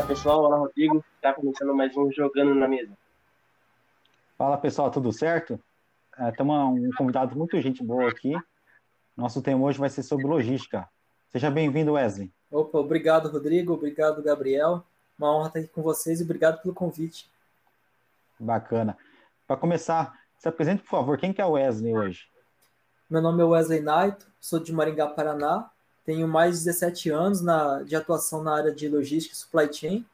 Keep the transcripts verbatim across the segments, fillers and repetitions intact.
Olá, pessoal. Olá, Rodrigo. Está começando mais um Jogando na Mesa. Fala, pessoal. Tudo certo? Estamos é, um convidado muito gente boa aqui. Nosso tema hoje vai ser sobre logística. Seja bem-vindo, Wesley. Opa, obrigado, Rodrigo. Obrigado, Gabriel. Uma honra estar aqui com vocês e obrigado pelo convite. Bacana. Para começar, se apresente, por favor. Quem que é o Wesley hoje? Meu nome é Wesley Naito, sou de Maringá, Paraná. Tenho mais de dezessete anos na, de atuação na área de logística e supply chain.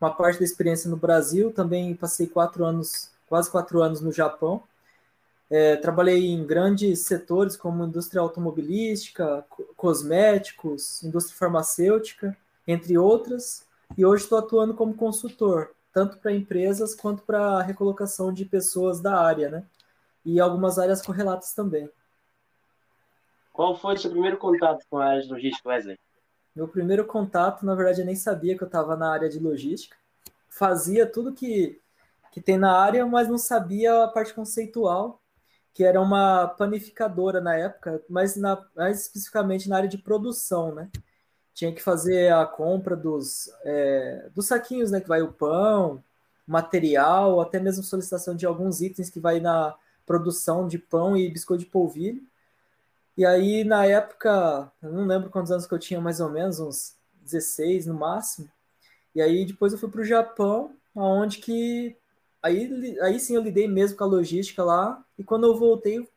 Uma parte da experiência no Brasil, também passei quatro anos, quase quatro anos no Japão. É, trabalhei em grandes setores como indústria automobilística, cosméticos, indústria farmacêutica, entre outras. E hoje estou atuando como consultor, tanto para empresas quanto para a recolocação de pessoas da área, né? E algumas áreas correlatas também. Qual foi o seu primeiro contato com a área de logística, Wesley? Meu primeiro contato, na verdade, eu nem sabia que eu estava na área de logística. Fazia tudo que, que tem na área, mas não sabia a parte conceitual, que era uma panificadora na época, mas na, mais especificamente na área de produção, né? Tinha que fazer a compra dos, é, dos saquinhos, né? Que vai o pão, material, até mesmo solicitação de alguns itens que vai na produção de pão e biscoito de polvilho. E aí, na época, eu não lembro quantos anos que eu tinha, mais ou menos, uns dezesseis no máximo. E aí, depois eu fui para o Japão, onde que... Aí, aí sim eu lidei mesmo com a logística lá. E quando eu voltei, eu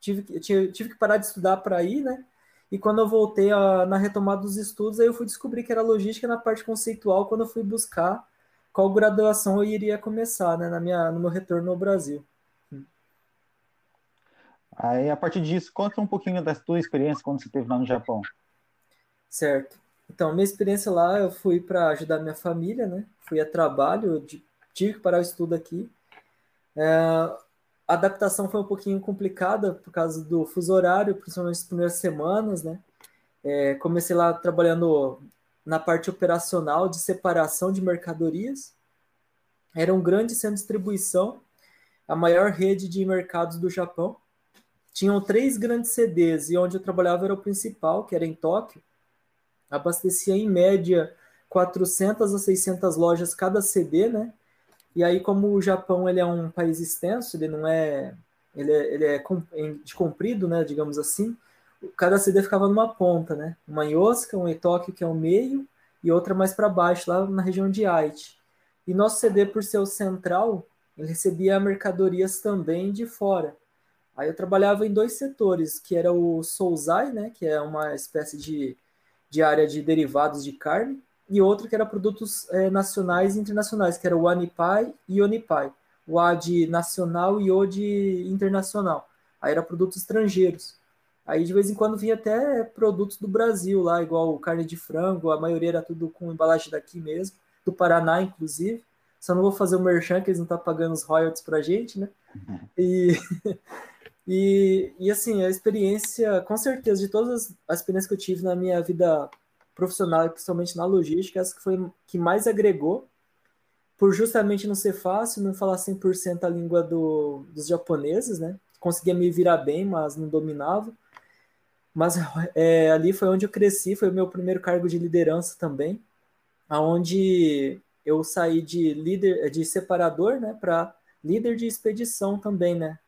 tive, eu tinha, eu tive que parar de estudar para ir, né? E quando eu voltei a, na retomada dos estudos, aí eu fui descobrir que era logística na parte conceitual, quando eu fui buscar qual graduação eu iria começar, né? Na minha, no meu retorno ao Brasil. Aí, a partir disso, conta um pouquinho da sua experiência quando você esteve lá no Japão. Certo. Então, minha experiência lá, eu fui para ajudar minha família, né? Fui a trabalho, eu tive que parar o estudo aqui. É, a adaptação foi um pouquinho complicada por causa do fuso horário, principalmente nas primeiras semanas, né? É, comecei lá trabalhando na parte operacional de separação de mercadorias. Era um grande centro de distribuição, a maior rede de mercados do Japão. Tinham três grandes C Ds, e onde eu trabalhava era o principal, que era em Tóquio. Abastecia, em média, quatrocentas a seiscentas lojas cada C D, né? E aí, como o Japão ele é um país extenso, ele não é... Ele é, ele é de comprido, né? Digamos assim. Cada C D ficava numa ponta, né? Uma em Osaka, uma em Tóquio, que é o meio, e outra mais para baixo, lá na região de Aichi. E nosso C D, por ser o central, ele recebia mercadorias também de fora. Aí eu trabalhava em dois setores, que era o Souzai, né, que é uma espécie de, de área de derivados de carne, e outro que era produtos é, nacionais e internacionais, que era o Anipai e Onipai. O A de nacional e O de internacional. Aí era produtos estrangeiros. Aí de vez em quando vinha até produtos do Brasil lá, igual carne de frango, a maioria era tudo com embalagem daqui mesmo, do Paraná, inclusive. Só não vou fazer o merchan, que eles não estão pagando os royalties pra gente, né? E... E, e, assim, a experiência, com certeza, de todas as, as experiências que eu tive na minha vida profissional, principalmente na logística, essa que foi que mais agregou, por justamente não ser fácil, não falar cem por cento a língua do, dos japoneses, né? Conseguia me virar bem, mas não dominava. Mas é, ali foi onde eu cresci, foi o meu primeiro cargo de liderança também, onde eu saí de líder, de separador, né, para líder de expedição também, né?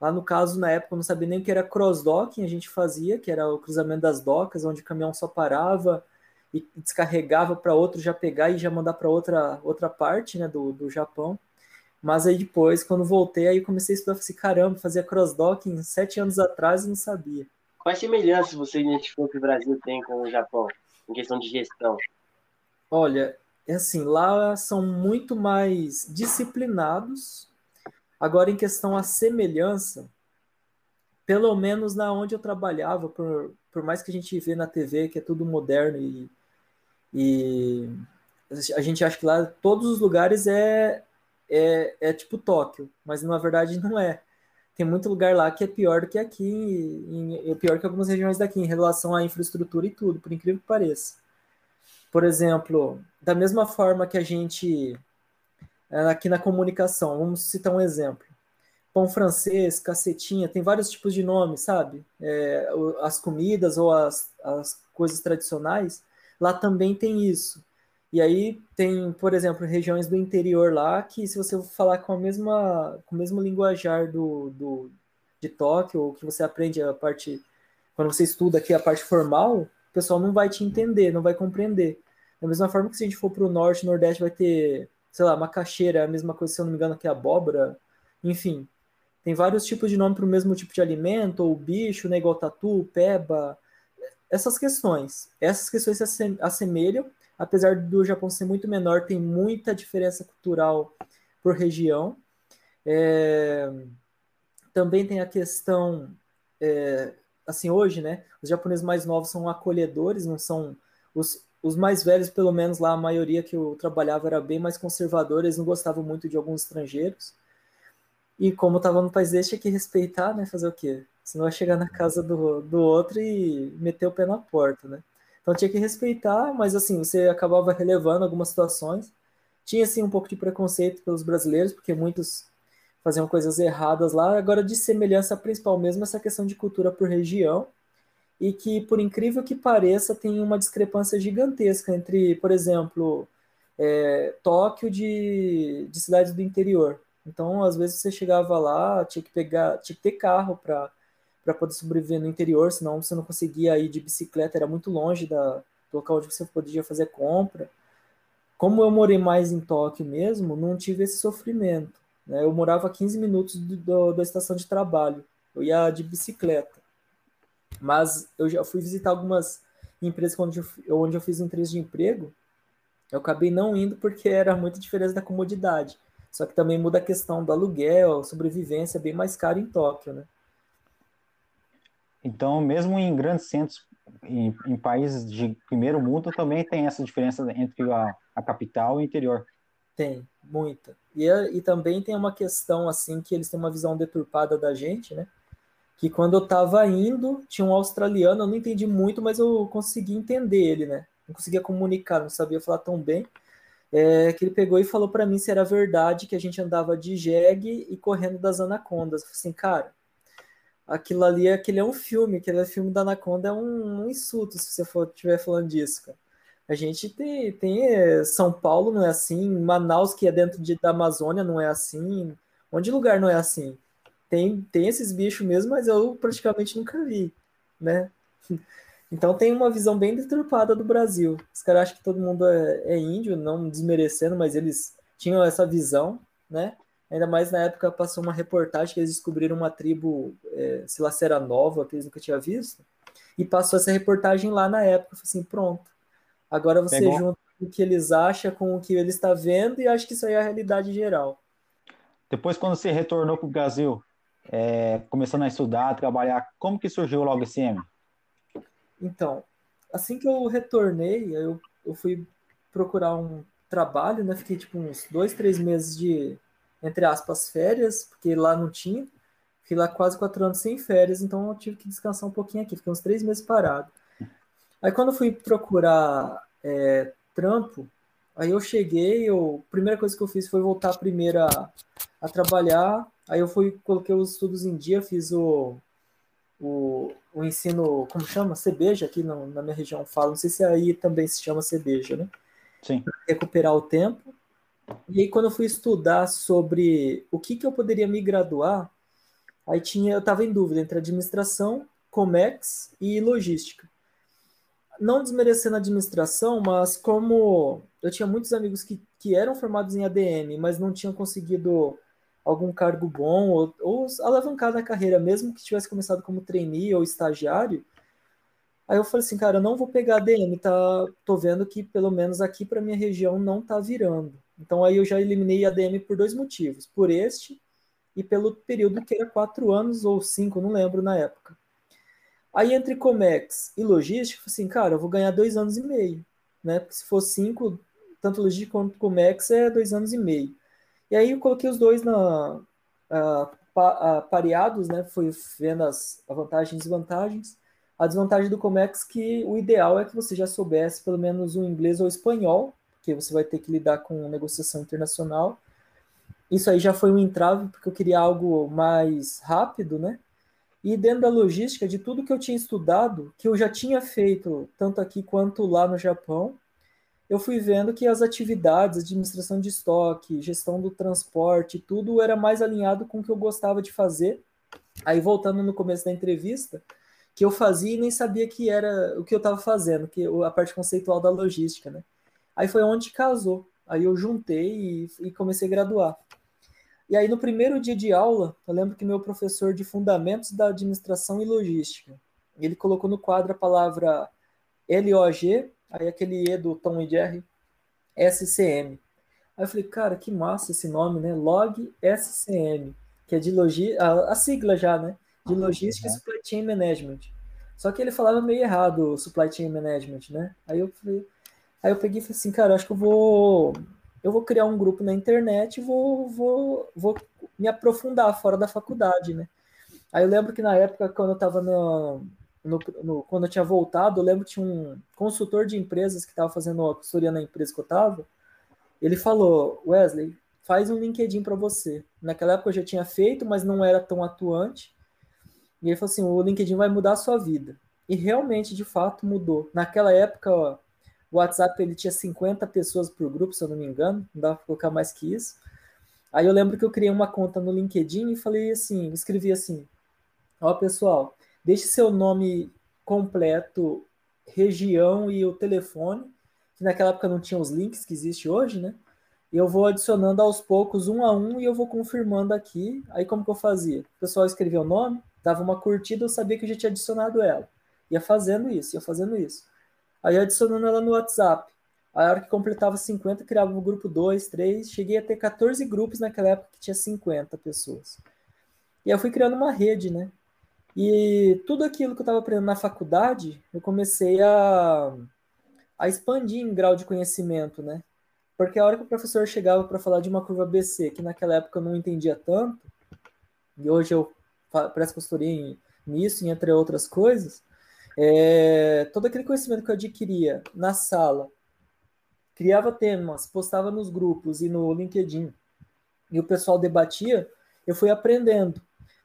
Lá no caso, na época, eu não sabia nem o que era cross-docking, a gente fazia, que era o cruzamento das docas, onde o caminhão só parava e descarregava para outro já pegar e já mandar para outra, outra parte, né, do, do Japão. Mas aí depois, quando voltei, aí comecei a estudar, falei, caramba, fazia cross-docking sete anos atrás e não sabia. Quais semelhanças você identificou que o Brasil tem com o Japão, em questão de gestão? Olha, é assim, lá são muito mais disciplinados. Agora, em questão à semelhança, pelo menos na onde eu trabalhava, por, por mais que a gente vê na T V que é tudo moderno e, e a gente acha que lá todos os lugares é, é, é tipo Tóquio, mas na verdade não é. Tem muito lugar lá que é pior do que aqui, e, e é pior que algumas regiões daqui, em relação à infraestrutura e tudo, por incrível que pareça. Por exemplo, da mesma forma que a gente... aqui na comunicação, vamos citar um exemplo. Pão francês, cacetinha, tem vários tipos de nome, sabe? É, as comidas ou as, as coisas tradicionais, lá também tem isso. E aí tem, por exemplo, regiões do interior lá que, se você falar com a mesma, com o mesmo linguajar do, do, de Tóquio, ou que você aprende a parte, quando você estuda aqui a parte formal, o pessoal não vai te entender, não vai compreender. Da mesma forma que, se a gente for para o norte, nordeste, vai ter, sei lá, macaxeira, a mesma coisa, se eu não me engano, que é abóbora. Enfim, tem vários tipos de nome para o mesmo tipo de alimento, ou bicho, né, igual tatu, peba, essas questões. Essas questões se assemelham. Apesar do Japão ser muito menor, tem muita diferença cultural por região. É... Também tem a questão, é... assim, hoje, né? Os japoneses mais novos são acolhedores, não são... Os, os mais velhos, pelo menos lá, a maioria que eu trabalhava era bem mais conservadora, eles não gostavam muito de alguns estrangeiros. E como eu estava no país deste, tinha que respeitar, né? Fazer o quê? Senão vai chegar na casa do, do outro e meter o pé na porta, né? Então tinha que respeitar, mas assim, você acabava relevando algumas situações. Tinha, assim, um pouco de preconceito pelos brasileiros, porque muitos faziam coisas erradas lá. Agora, de semelhança principal mesmo, essa questão de cultura por região, e que, por incrível que pareça, tem uma discrepância gigantesca entre, por exemplo, é, Tóquio de, de cidades do interior. Então, às vezes, você chegava lá, tinha que pegar, tinha que ter carro para... para poder sobreviver no interior, senão você não conseguia ir de bicicleta, era muito longe da, do local onde você podia fazer compra. Como eu morei mais em Tóquio mesmo, não tive esse sofrimento, né? Eu morava a quinze minutos do, do, da estação de trabalho, eu ia de bicicleta. Mas eu já fui visitar algumas empresas onde eu, onde eu fiz entrevista de emprego, eu acabei não indo porque era muita diferença da comodidade. Só que também muda a questão do aluguel, sobrevivência, é bem mais caro em Tóquio, né? Então, mesmo em grandes centros, em, em países de primeiro mundo, também tem essa diferença entre a, a capital e o interior. Tem, muita. E, e também tem uma questão, assim, que eles têm uma visão deturpada da gente, né? Que quando eu tava indo, tinha um australiano, eu não entendi muito, mas eu consegui entender ele, né? Não conseguia comunicar, não sabia falar tão bem. É, que ele pegou e falou para mim se era verdade que a gente andava de jegue e correndo das anacondas. Eu falei assim, cara... Aquilo ali, aquele é um filme, aquele é filme da Anaconda, é um, um insulto se você for estiver falando disso, cara. A gente tem, tem São Paulo não é assim, Manaus, que é dentro de, da Amazônia, não é assim, um monte de lugar não é assim. Tem, tem esses bichos mesmo, mas eu praticamente nunca vi, né? Então tem uma visão bem deturpada do Brasil. Os caras acham que todo mundo é, é índio, não desmerecendo, mas eles tinham essa visão, né? Ainda mais na época, passou uma reportagem que eles descobriram uma tribo, é, sei lá, se era nova, que eles nunca tinham visto, e passou essa reportagem lá na época. Eu falei assim, pronto, agora você Pegou. junta o que eles acham com o que eles estão vendo, e acho que isso aí é a realidade geral. Depois, quando você retornou para o Brasil, é, começando a estudar, a trabalhar, como que surgiu o Log e S C M? Então, assim que eu retornei, eu, eu fui procurar um trabalho, né? Fiquei tipo uns dois, três meses de... entre aspas, férias, porque lá não tinha. Fiquei lá quase quatro anos sem férias, então eu tive que descansar um pouquinho aqui. Fiquei uns três meses parado. Aí quando eu fui procurar é, trampo, aí eu cheguei, eu, a primeira coisa que eu fiz foi voltar primeiro a, a trabalhar. Aí eu fui, coloquei os estudos em dia, fiz o, o, o ensino, como chama? C B E J A, aqui no, na minha região fala. Não sei se aí também se chama C B E J A, né? Sim. Pra recuperar o tempo. E aí, quando eu fui estudar sobre o que, que eu poderia me graduar, aí tinha, eu estava em dúvida entre administração, Comex e logística. Não desmerecendo a administração, mas como eu tinha muitos amigos que, que eram formados em A D M, mas não tinham conseguido algum cargo bom, ou, ou alavancar na carreira, mesmo que tivesse começado como trainee ou estagiário. Aí eu falei assim, cara, eu não vou pegar A D M, tá? Tô vendo que pelo menos aqui para minha região não tá virando. Então aí eu já eliminei A D M por dois motivos, por este e pelo período que era quatro anos ou cinco, não lembro na época. Aí entre Comex e logística, eu falei assim, cara, eu vou ganhar dois anos e meio, né? Porque se for cinco, tanto logística quanto Comex é dois anos e meio. E aí eu coloquei os dois na, a, a, pareados, né? Fui vendo as vantagens e desvantagens. A desvantagem do Comex é que o ideal é que você já soubesse pelo menos o inglês ou o espanhol, porque você vai ter que lidar com negociação internacional. Isso aí já foi um entrave, porque eu queria algo mais rápido, né? E dentro da logística, de tudo que eu tinha estudado, que eu já tinha feito, tanto aqui quanto lá no Japão, eu fui vendo que as atividades, administração de estoque, gestão do transporte, tudo era mais alinhado com o que eu gostava de fazer. Aí, voltando no começo da entrevista, que eu fazia e nem sabia que era o que eu estava fazendo, que a parte conceitual da logística, né? Aí foi onde casou. Aí eu juntei e, e comecei a graduar. E aí, no primeiro dia de aula, eu lembro que meu professor de Fundamentos da Administração e Logística, ele colocou no quadro a palavra L O G, aí aquele E do Tom e Jerry, S C M. Aí eu falei, cara, que massa esse nome, né? L O G S C M, que é de logística, a sigla já, né? De Logística e Supply Chain Management. Só que ele falava meio errado, Supply Chain Management, né? Aí eu falei... Aí eu peguei e falei assim, cara, acho que eu vou, eu vou criar um grupo na internet e vou, vou, vou me aprofundar fora da faculdade, né? Aí eu lembro que na época, quando eu estava no, no, no... Quando eu tinha voltado, eu lembro que tinha um consultor de empresas que estava fazendo a consultoria na empresa que eu estava. Ele falou, Wesley, faz um LinkedIn para você. Naquela época eu já tinha feito, mas não era tão atuante. E ele falou assim, o LinkedIn vai mudar a sua vida. E realmente, de fato, mudou. Naquela época, ó, o WhatsApp ele tinha cinquenta pessoas por grupo, se eu não me engano, não dava para colocar mais que isso. Aí eu lembro que eu criei uma conta no LinkedIn e falei assim, escrevi assim, ó pessoal, deixe seu nome completo, região e o telefone, que naquela época não tinha os links que existe hoje, né? E eu vou adicionando aos poucos, um a um, e eu vou confirmando aqui. Aí como que eu fazia? O pessoal escrevia o nome, dava uma curtida, eu sabia que eu já tinha adicionado ela. Ia fazendo isso, ia fazendo isso. Aí adicionando ela no WhatsApp. A hora que completava cinquenta, criava o grupo dois, três. Cheguei a ter quatorze grupos naquela época que tinha cinquenta pessoas. E aí eu fui criando uma rede, né? E tudo aquilo que eu estava aprendendo na faculdade, eu comecei a, a expandir em grau de conhecimento, né? Porque a hora que o professor chegava para falar de uma curva A B C, que naquela época eu não entendia tanto, e hoje eu presto consultoria nisso, entre outras coisas, É, todo aquele conhecimento que eu adquiria na sala, criava temas, postava nos grupos e no LinkedIn, e o pessoal debatia, eu fui aprendendo.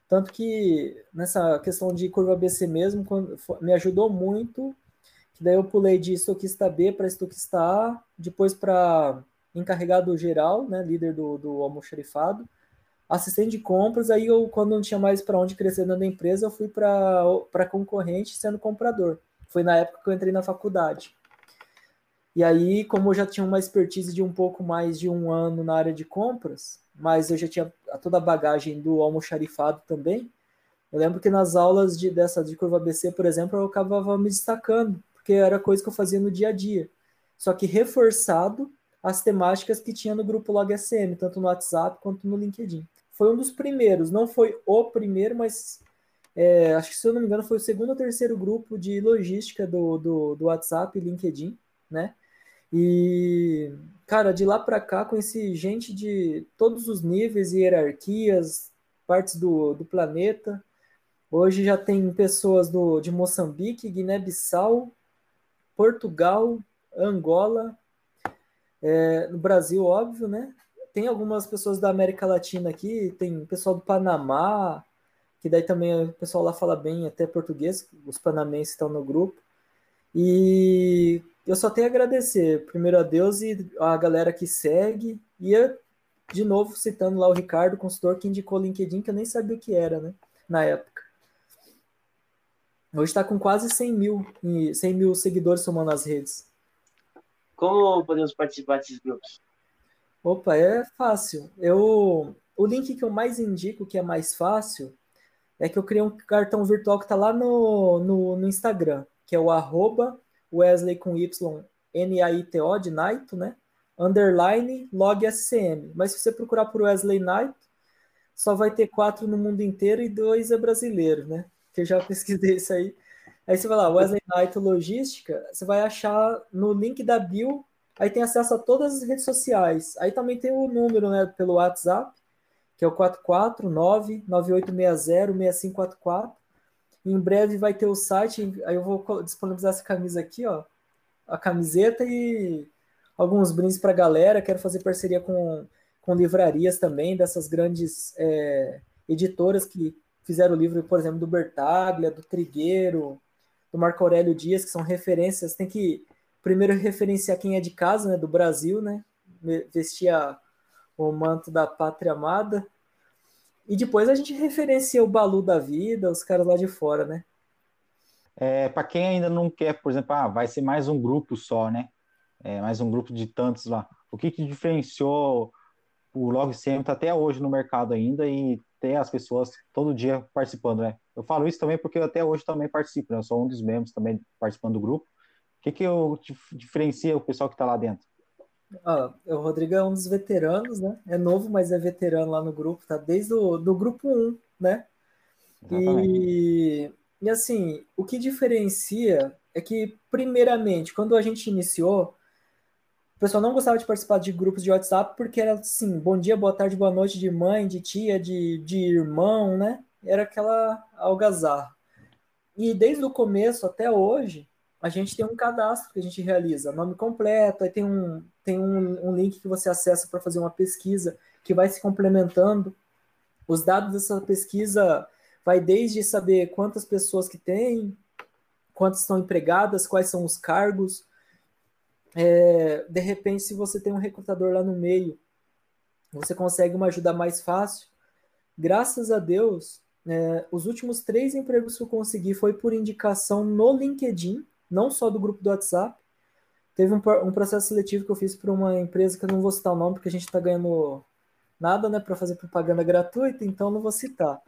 Tanto que nessa questão de curva A B C mesmo, quando, me ajudou muito, que daí eu pulei de estoquista B para estoquista A, depois para encarregado geral, né, líder do, do almoxarifado, assistente de compras. Aí eu, quando não tinha mais para onde crescer dentro da empresa, eu fui para concorrente sendo comprador. Foi na época que eu entrei na faculdade. E aí, como eu já tinha uma expertise de um pouco mais de um ano na área de compras, mas eu já tinha toda a bagagem do almoxarifado também, eu lembro que nas aulas de, dessa de curva A B C, por exemplo, eu acabava me destacando, porque era coisa que eu fazia no dia a dia. Só que reforçado as temáticas que tinha no grupo Log e S C M, tanto no WhatsApp quanto no LinkedIn. Foi um dos primeiros, não foi o primeiro, mas é, acho que, se eu não me engano, foi o segundo ou terceiro grupo de logística do, do, do WhatsApp e LinkedIn, né? E, cara, de lá para cá, conheci gente de todos os níveis e hierarquias, partes do, do planeta. Hoje já tem pessoas do, de Moçambique, Guiné-Bissau, Portugal, Angola, é, no Brasil, óbvio, né? Tem algumas pessoas da América Latina aqui, tem pessoal do Panamá, que daí também o pessoal lá fala bem até português, os panamenses estão no grupo. E eu só tenho a agradecer, primeiro a Deus e a galera que segue. E eu, de novo, citando lá o Ricardo, consultor, que indicou o LinkedIn, que eu nem sabia o que era, né? Na época. Hoje está com quase cem mil seguidores somando as redes. Como podemos participar desses grupos? Opa, é fácil. Eu, o link que eu mais indico, que é mais fácil, é que eu criei um cartão virtual que está lá no, no, no Instagram, que é o arroba Wesley com Y, N A I T O, de Naito, né? Underline Log e S C M. Mas se você procurar por Wesley Naito, só vai ter quatro no mundo inteiro e dois é brasileiro, né? Que eu já pesquisei isso aí. Aí você vai lá, Wesley Naito Logística, você vai achar no link da bio, aí tem acesso a todas as redes sociais. Aí também tem o número, né, pelo WhatsApp, que é o quatro quatro nove, nove oito seis zero, seis cinco quatro quatro. Em breve vai ter o site, aí eu vou disponibilizar essa camisa aqui, ó, a camiseta e alguns brindes para a galera. Quero fazer parceria com, com livrarias também, dessas grandes é, editoras que fizeram o livro, por exemplo, do Bertaglia, do Trigueiro, do Marco Aurélio Dias, que são referências. Tem que primeiro referenciar quem é de casa, né, do Brasil, né, vestia o manto da pátria amada, e depois a gente referencia o Balu da vida, os caras lá de fora, né. É, para quem ainda não quer, por exemplo, ah, vai ser mais um grupo só, né, é, mais um grupo de tantos lá, o que que diferenciou o LOG e S C M tá até hoje no mercado ainda e tem as pessoas todo dia participando, né? Eu falo isso também porque eu até hoje também participo, né? Eu sou um dos membros também participando do grupo. O que que eu diferencia o pessoal que está lá dentro? Ah, o Rodrigo é um dos veteranos, né? É novo, mas é veterano lá no grupo, tá? Desde o do grupo um, né? E, e assim, o que diferencia é que, primeiramente, quando a gente iniciou, o pessoal não gostava de participar de grupos de WhatsApp porque era assim, bom dia, boa tarde, boa noite de mãe, de tia, de, de irmão, né? Era aquela algazarra. E desde o começo até hoje, a gente tem um cadastro que a gente realiza, nome completo, aí tem um, tem um, um link que você acessa para fazer uma pesquisa que vai se complementando. Os dados dessa pesquisa vai desde saber quantas pessoas que tem, quantas estão empregadas, quais são os cargos. É, de repente, se você tem um recrutador lá no meio, você consegue uma ajuda mais fácil. Graças a Deus, é, os últimos três empregos que eu consegui foi por indicação no LinkedIn, não só do grupo do WhatsApp. Teve um, um processo seletivo que eu fiz para uma empresa que eu não vou citar o nome, porque a gente está ganhando nada, né, para fazer propaganda gratuita, então não vou citar.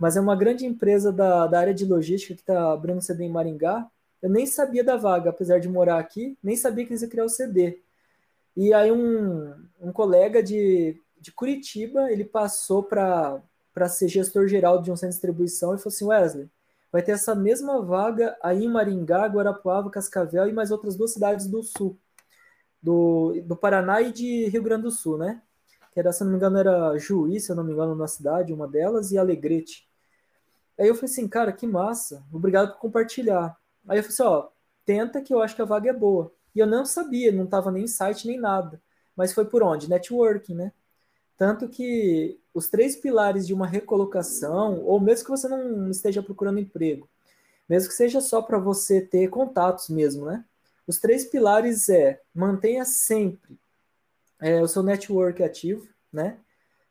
Mas é uma grande empresa da, da área de logística que está abrindo C D em Maringá. Eu nem sabia da vaga, apesar de morar aqui, nem sabia que eles iam criar o C D. E aí um, um colega de, de Curitiba, ele passou para ser gestor geral de um centro de distribuição e falou assim, Wesley, vai ter essa mesma vaga aí em Maringá, Guarapuava, Cascavel e mais outras duas cidades do sul, do, do Paraná e de Rio Grande do Sul, né? Que era, se não me engano, era Juí, se eu não me engano, na cidade, uma delas, e Alegrete. Aí eu falei assim, cara, que massa, obrigado por compartilhar. Aí eu falei assim, ó, tenta que eu acho que a vaga é boa. E eu não sabia, não estava nem site, nem nada. Mas foi por onde? Networking, né? Tanto que os três pilares de uma recolocação, ou mesmo que você não esteja procurando emprego, mesmo que seja só para você ter contatos mesmo, né? Os três pilares é, mantenha sempre é, o seu network ativo, né?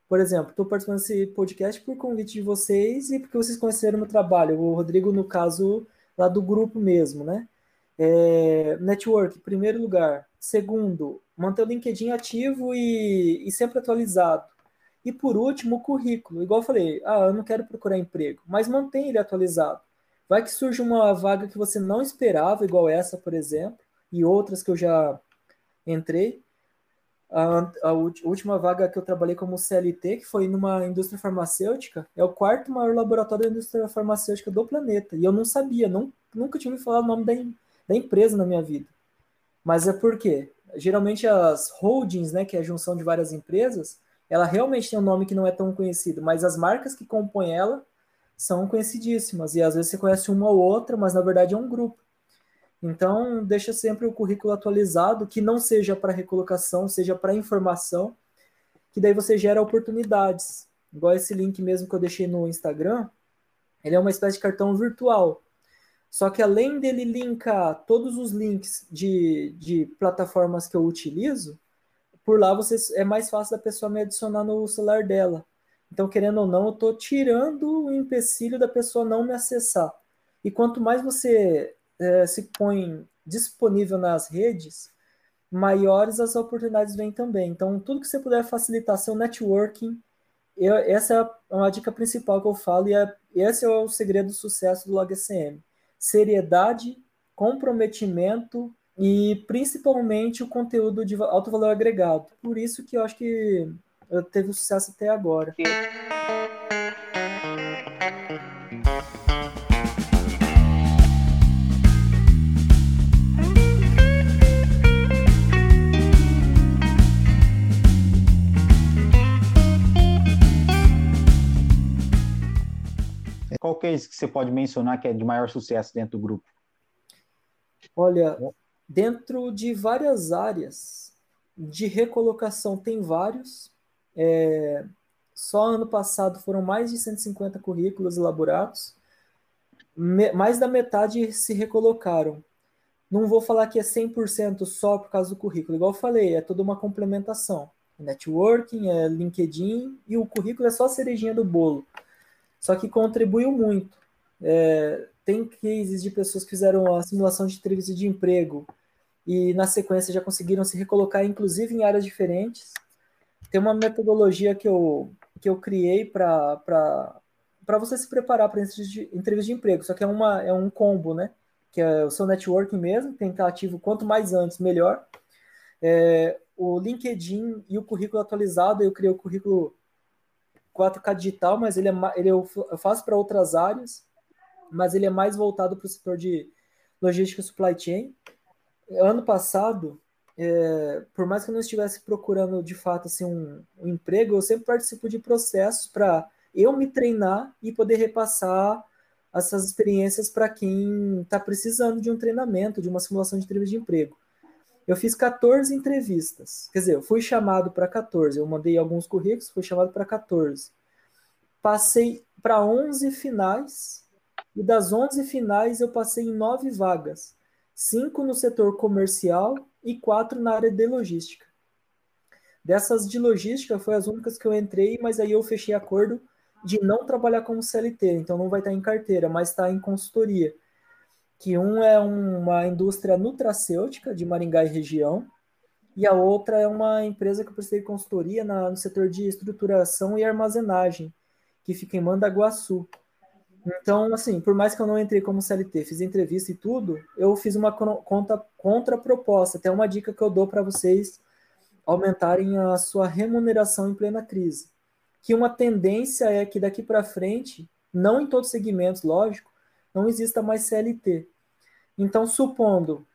Por exemplo, estou participando desse podcast por convite de vocês e porque vocês conheceram meu trabalho. O Rodrigo, no caso... lá do grupo mesmo, né? É, network, primeiro lugar. Segundo, manter o LinkedIn ativo e, e sempre atualizado. E por último, o currículo. Igual eu falei, ah, eu não quero procurar emprego, mas mantém ele atualizado. Vai que surge uma vaga que você não esperava, igual essa, por exemplo, e outras que eu já entrei. A, a última vaga que eu trabalhei como C L T, que foi numa indústria farmacêutica, é o quarto maior laboratório da indústria farmacêutica do planeta. E eu não sabia, não, nunca tinha ouvido falar o nome da, da empresa na minha vida. Mas é porque, geralmente as holdings, né, que é a junção de várias empresas, ela realmente tem um nome que não é tão conhecido, mas as marcas que compõem ela são conhecidíssimas. E às vezes você conhece uma ou outra, mas na verdade é um grupo. Então, deixa sempre o currículo atualizado, que não seja para recolocação, seja para informação, que daí você gera oportunidades. Igual esse link mesmo que eu deixei no Instagram, ele é uma espécie de cartão virtual. Só que além dele linkar todos os links de, de plataformas que eu utilizo, por lá você, é mais fácil da pessoa me adicionar no celular dela. Então, querendo ou não, eu estou tirando o empecilho da pessoa não me acessar. E quanto mais você... se põe disponível nas redes, maiores as oportunidades vêm também. Então, tudo que você puder facilitar seu networking, eu, essa é uma dica principal que eu falo, e é, esse é o segredo do sucesso do LOG e S C M. Seriedade, comprometimento e, principalmente, o conteúdo de alto valor agregado. Por isso que eu acho que eu teve um sucesso até agora. Qual que é isso que você pode mencionar que é de maior sucesso dentro do grupo? Olha, dentro de várias áreas de recolocação tem vários. É, só ano passado foram mais de cento e cinquenta currículos elaborados. Me, mais da metade se recolocaram. Não vou falar que é cem por cento só por causa do currículo. Igual eu falei, é toda uma complementação. Networking, é LinkedIn, e o currículo é só a cerejinha do bolo. Só que contribuiu muito. É, tem cases de pessoas que fizeram a simulação de entrevista de emprego e, na sequência, já conseguiram se recolocar, inclusive, em áreas diferentes. Tem uma metodologia que eu, que eu criei para você se preparar para entrevista de emprego. Só que é, uma, é um combo, né? Que é o seu networking mesmo, tem que estar ativo quanto mais antes, melhor. É, o LinkedIn e o currículo atualizado, eu criei o currículo quatro K digital, mas ele é, ele eu faço para outras áreas, mas ele é mais voltado para o setor de logística e supply chain. Ano passado, é, por mais que eu não estivesse procurando, de fato, assim, um, um emprego, eu sempre participo de processos para eu me treinar e poder repassar essas experiências para quem está precisando de um treinamento, de uma simulação de entrevista de emprego. Eu fiz quatorze entrevistas. Quer dizer, eu fui chamado para quatorze. Eu mandei alguns currículos, fui chamado para quatorze. Passei para onze finais. E das onze finais, eu passei em nove vagas. cinco no setor comercial e quatro na área de logística. Dessas de logística, foi as únicas que eu entrei, mas aí eu fechei acordo de não trabalhar como C L T. Então, não vai estar em carteira, mas está em consultoria. Que um é uma indústria nutracêutica de Maringá e região, e a outra é uma empresa que eu prestei consultoria na, no setor de estruturação e armazenagem, que fica em Mandaguaçu. Então, assim, por mais que eu não entrei como C L T, fiz entrevista e tudo, eu fiz uma conta, contraproposta, até uma dica que eu dou para vocês aumentarem a sua remuneração em plena crise. Que uma tendência é que daqui para frente, não em todos os segmentos, lógico, não exista mais C L T. Então, supondo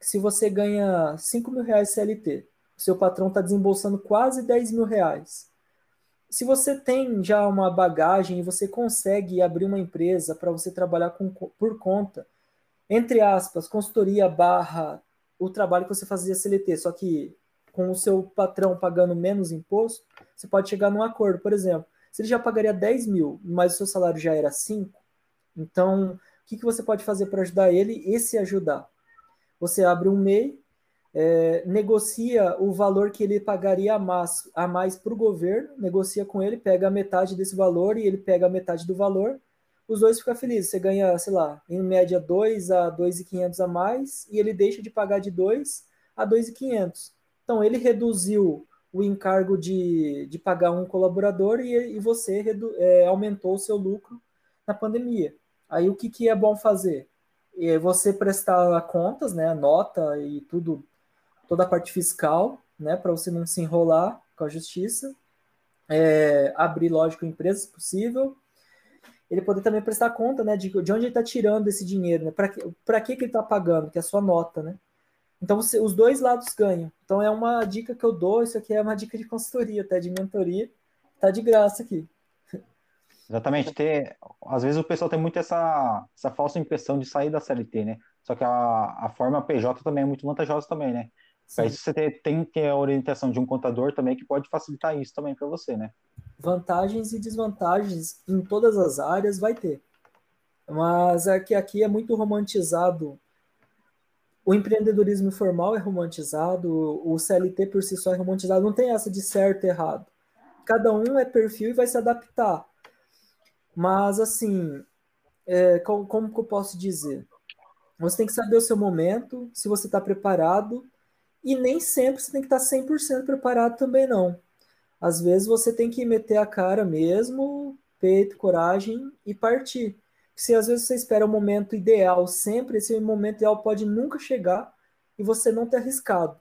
que se você ganha cinco mil reais C L T, seu patrão está desembolsando quase dez mil reais. Se você tem já uma bagagem e você consegue abrir uma empresa para você trabalhar com, por conta, entre aspas, consultoria barra o trabalho que você fazia C L T, só que com o seu patrão pagando menos imposto, você pode chegar num acordo. Por exemplo, se ele já pagaria dez mil, mas o seu salário já era cinco, então, o que, que você pode fazer para ajudar ele e se ajudar? Você abre um MEI, é, negocia o valor que ele pagaria a mais, a mais para o governo, negocia com ele, pega a metade desse valor e ele pega a metade do valor, os dois ficam felizes. Você ganha, sei lá, em média dois a dois mil e quinhentos a mais e ele deixa de pagar de dois a dois mil e quinhentos. Então, ele reduziu o encargo de, de pagar um colaborador e, e você redu, é, aumentou o seu lucro na pandemia. Aí o que, que é bom fazer? É você prestar contas, né, nota e tudo, toda a parte fiscal, né, para você não se enrolar com a justiça, é, abrir, lógico, empresas, se possível, ele poder também prestar conta, né, de, de onde ele está tirando esse dinheiro, né, para que, para que, que ele está pagando, que é a sua nota, né. Então você, os dois lados ganham. Então é uma dica que eu dou, isso aqui é uma dica de consultoria, até de mentoria, tá de graça aqui. Exatamente, ter, às vezes o pessoal tem muito essa, essa falsa impressão de sair da C L T, né? Só que a, a forma P J também é muito vantajosa também, né? Para isso você tem, tem que ter a orientação de um contador também que pode facilitar isso também para você, né? Vantagens e desvantagens em todas as áreas vai ter. Mas aqui, aqui é muito romantizado. O empreendedorismo informal é romantizado, o C L T por si só é romantizado. Não tem essa de certo e errado. Cada um é perfil e vai se adaptar. Mas, assim, é, como, como que eu posso dizer? Você tem que saber o seu momento, se você está preparado, e nem sempre você tem que estar cem por cento preparado também, não. Às vezes você tem que meter a cara mesmo, peito, coragem, e partir. Se às vezes você espera o momento ideal sempre, esse momento ideal pode nunca chegar, e você não ter arriscado.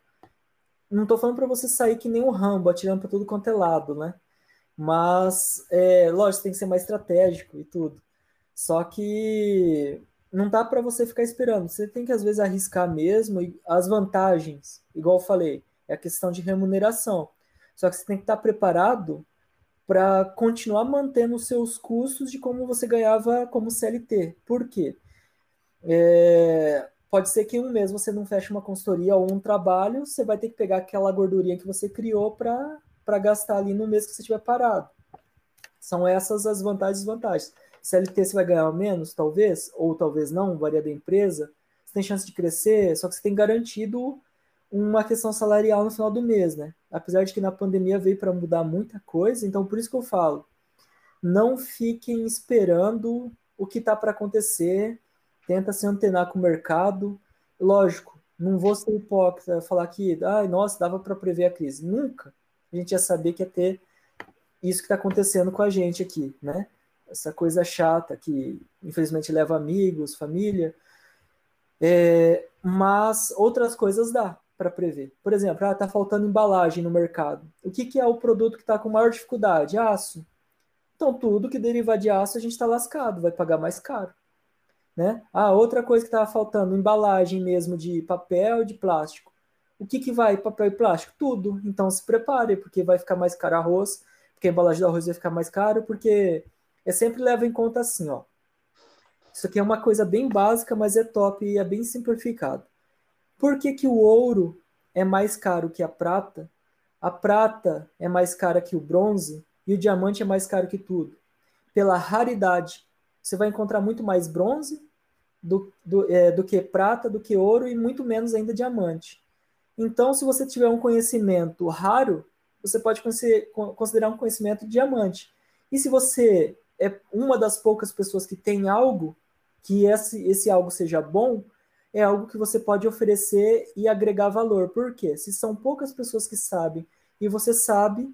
Não estou falando para você sair que nem um Rambo, atirando para tudo quanto é lado, né? Mas, é, lógico, tem que ser mais estratégico e tudo. Só que não dá para você ficar esperando. Você tem que, às vezes, arriscar mesmo. E as vantagens, igual eu falei, é a questão de remuneração. Só que você tem que estar preparado para continuar mantendo os seus custos de como você ganhava como C L T. Por quê? É, pode ser que em um mês você não feche uma consultoria ou um trabalho, você vai ter que pegar aquela gordurinha que você criou para... para gastar ali no mês que você estiver parado. São essas as vantagens e desvantagens. C L T você vai ganhar menos, talvez, ou talvez não, varia da empresa. Você tem chance de crescer, só que você tem garantido uma questão salarial no final do mês, né? Apesar de que na pandemia veio para mudar muita coisa, então por isso que eu falo, não fiquem esperando o que está para acontecer, tenta se antenar com o mercado. Lógico, não vou ser hipócrita, falar que, ai, nossa, dava para prever a crise. Nunca a gente ia saber que ia ter isso que está acontecendo com a gente aqui, né? Essa coisa chata que, infelizmente, leva amigos, família. É, mas outras coisas dá para prever. Por exemplo, ah, tá faltando embalagem no mercado. O que, que é o produto que está com maior dificuldade? Aço. Então, tudo que deriva de aço, a gente está lascado, vai pagar mais caro, né? Ah, outra coisa que estava faltando, embalagem mesmo de papel e de plástico. O que, que vai papel e plástico? Tudo. Então, se prepare, porque vai ficar mais caro arroz, porque a embalagem do arroz vai ficar mais caro, porque... Eu sempre levo em conta assim, ó. Isso aqui é uma coisa bem básica, mas é top e é bem simplificado. Por que que o ouro é mais caro que a prata? A prata é mais cara que o bronze e o diamante é mais caro que tudo. Pela raridade. Você vai encontrar muito mais bronze do, do, é, do que prata, do que ouro e muito menos ainda diamante. Então, se você tiver um conhecimento raro, você pode considerar um conhecimento de diamante. E se você... é uma das poucas pessoas que tem algo, que esse, esse algo seja bom, é algo que você pode oferecer e agregar valor. Por quê? Se são poucas pessoas que sabem e você sabe,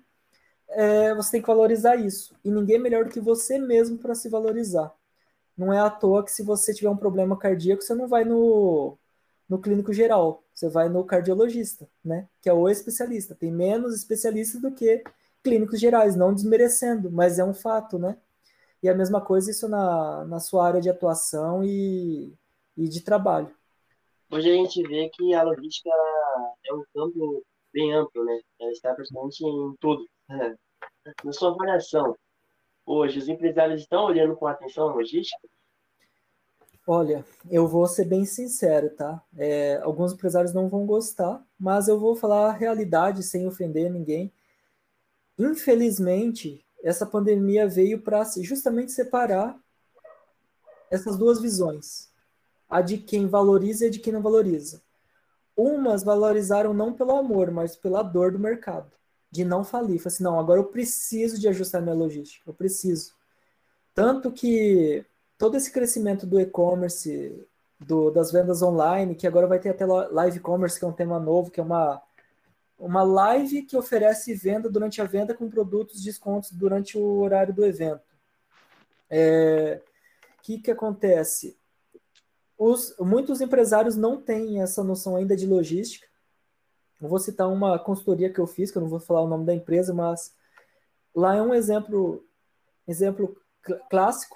é, você tem que valorizar isso. E ninguém é melhor do que você mesmo para se valorizar. Não é à toa que se você tiver um problema cardíaco, você não vai no, no clínico geral, você vai no cardiologista, né? Que é o especialista. Tem menos especialistas do que clínicos gerais, não desmerecendo, mas é um fato, né? E a mesma coisa isso na, na sua área de atuação e, e de trabalho. Hoje a gente vê que a logística é um campo bem amplo, né? Ela está presente em tudo. Né? Na sua avaliação, hoje os empresários estão olhando com atenção a logística? Olha, eu vou ser bem sincero, tá? É, alguns empresários não vão gostar, mas eu vou falar a realidade sem ofender ninguém. Infelizmente... essa pandemia veio para justamente separar essas duas visões, a de quem valoriza e a de quem não valoriza. Umas valorizaram não pelo amor, mas pela dor do mercado, de não falir. Falaram assim, não, agora eu preciso de ajustar minha logística, eu preciso. Tanto que todo esse crescimento do e-commerce, do, das vendas online, que agora vai ter até live commerce, que é um tema novo, que é uma... uma live que oferece venda durante a venda com produtos, descontos durante o horário do evento. É, que que acontece? Os, muitos empresários não têm essa noção ainda de logística. Eu vou citar uma consultoria que eu fiz, que eu não vou falar o nome da empresa, mas lá é um exemplo, exemplo cl- clássico,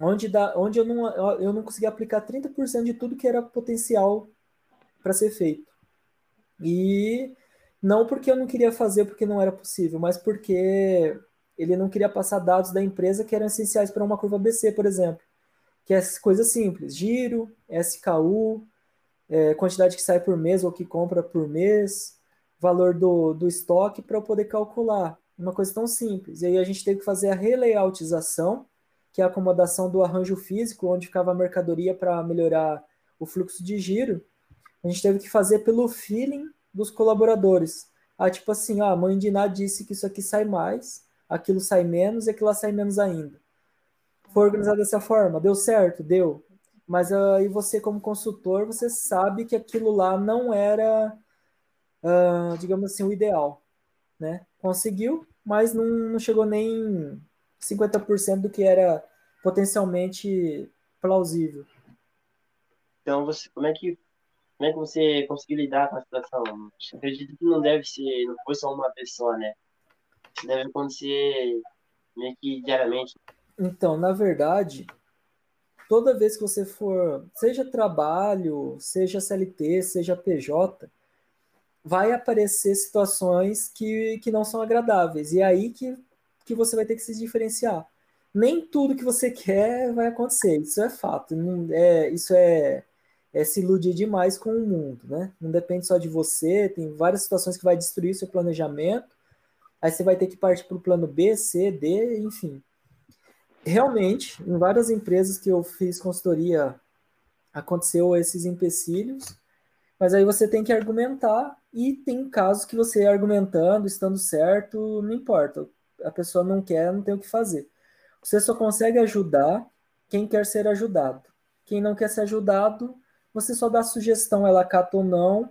onde, dá, onde eu, não, eu não consegui aplicar trinta por cento de tudo que era potencial para ser feito. E não porque eu não queria fazer, porque não era possível, mas porque ele não queria passar dados da empresa que eram essenciais para uma curva A B C, por exemplo. Que é coisa simples, giro, S K U, é, quantidade que sai por mês ou que compra por mês, valor do, do estoque para eu poder calcular. Uma coisa tão simples. E aí a gente teve que fazer a relayoutização, que é a acomodação do arranjo físico, onde ficava a mercadoria para melhorar o fluxo de giro. A gente teve que fazer pelo feeling dos colaboradores. Ah, tipo assim, ah, a mãe de Iná disse que isso aqui sai mais, aquilo sai menos e aquilo lá sai menos ainda. Foi organizado dessa forma, deu certo? Deu. Mas aí uh, você, como consultor, você sabe que aquilo lá não era, uh, digamos assim, o ideal. Né? Conseguiu, mas não, não chegou nem cinquenta por cento do que era potencialmente plausível. Então, você, como é que... Como é que você conseguiu lidar com a situação? Acredito que não deve ser, não foi só uma pessoa, né? Isso deve acontecer meio que diariamente. Então, na verdade, toda vez que você for, seja trabalho, seja C L T, seja P J, vai aparecer situações que, que não são agradáveis. E é aí que, que você vai ter que se diferenciar. Nem tudo que você quer vai acontecer, isso é fato. É, isso é... é se iludir demais com o mundo, né? Não depende só de você, tem várias situações que vai destruir seu planejamento, aí você vai ter que partir para o plano B, C, D, enfim. Realmente, em várias empresas que eu fiz consultoria aconteceu esses empecilhos, mas aí você tem que argumentar, e tem casos que você argumentando, estando certo, não importa, a pessoa não quer, não tem o que fazer. Você só consegue ajudar quem quer ser ajudado. Quem não quer ser ajudado, você só dá a sugestão, ela acata ou não,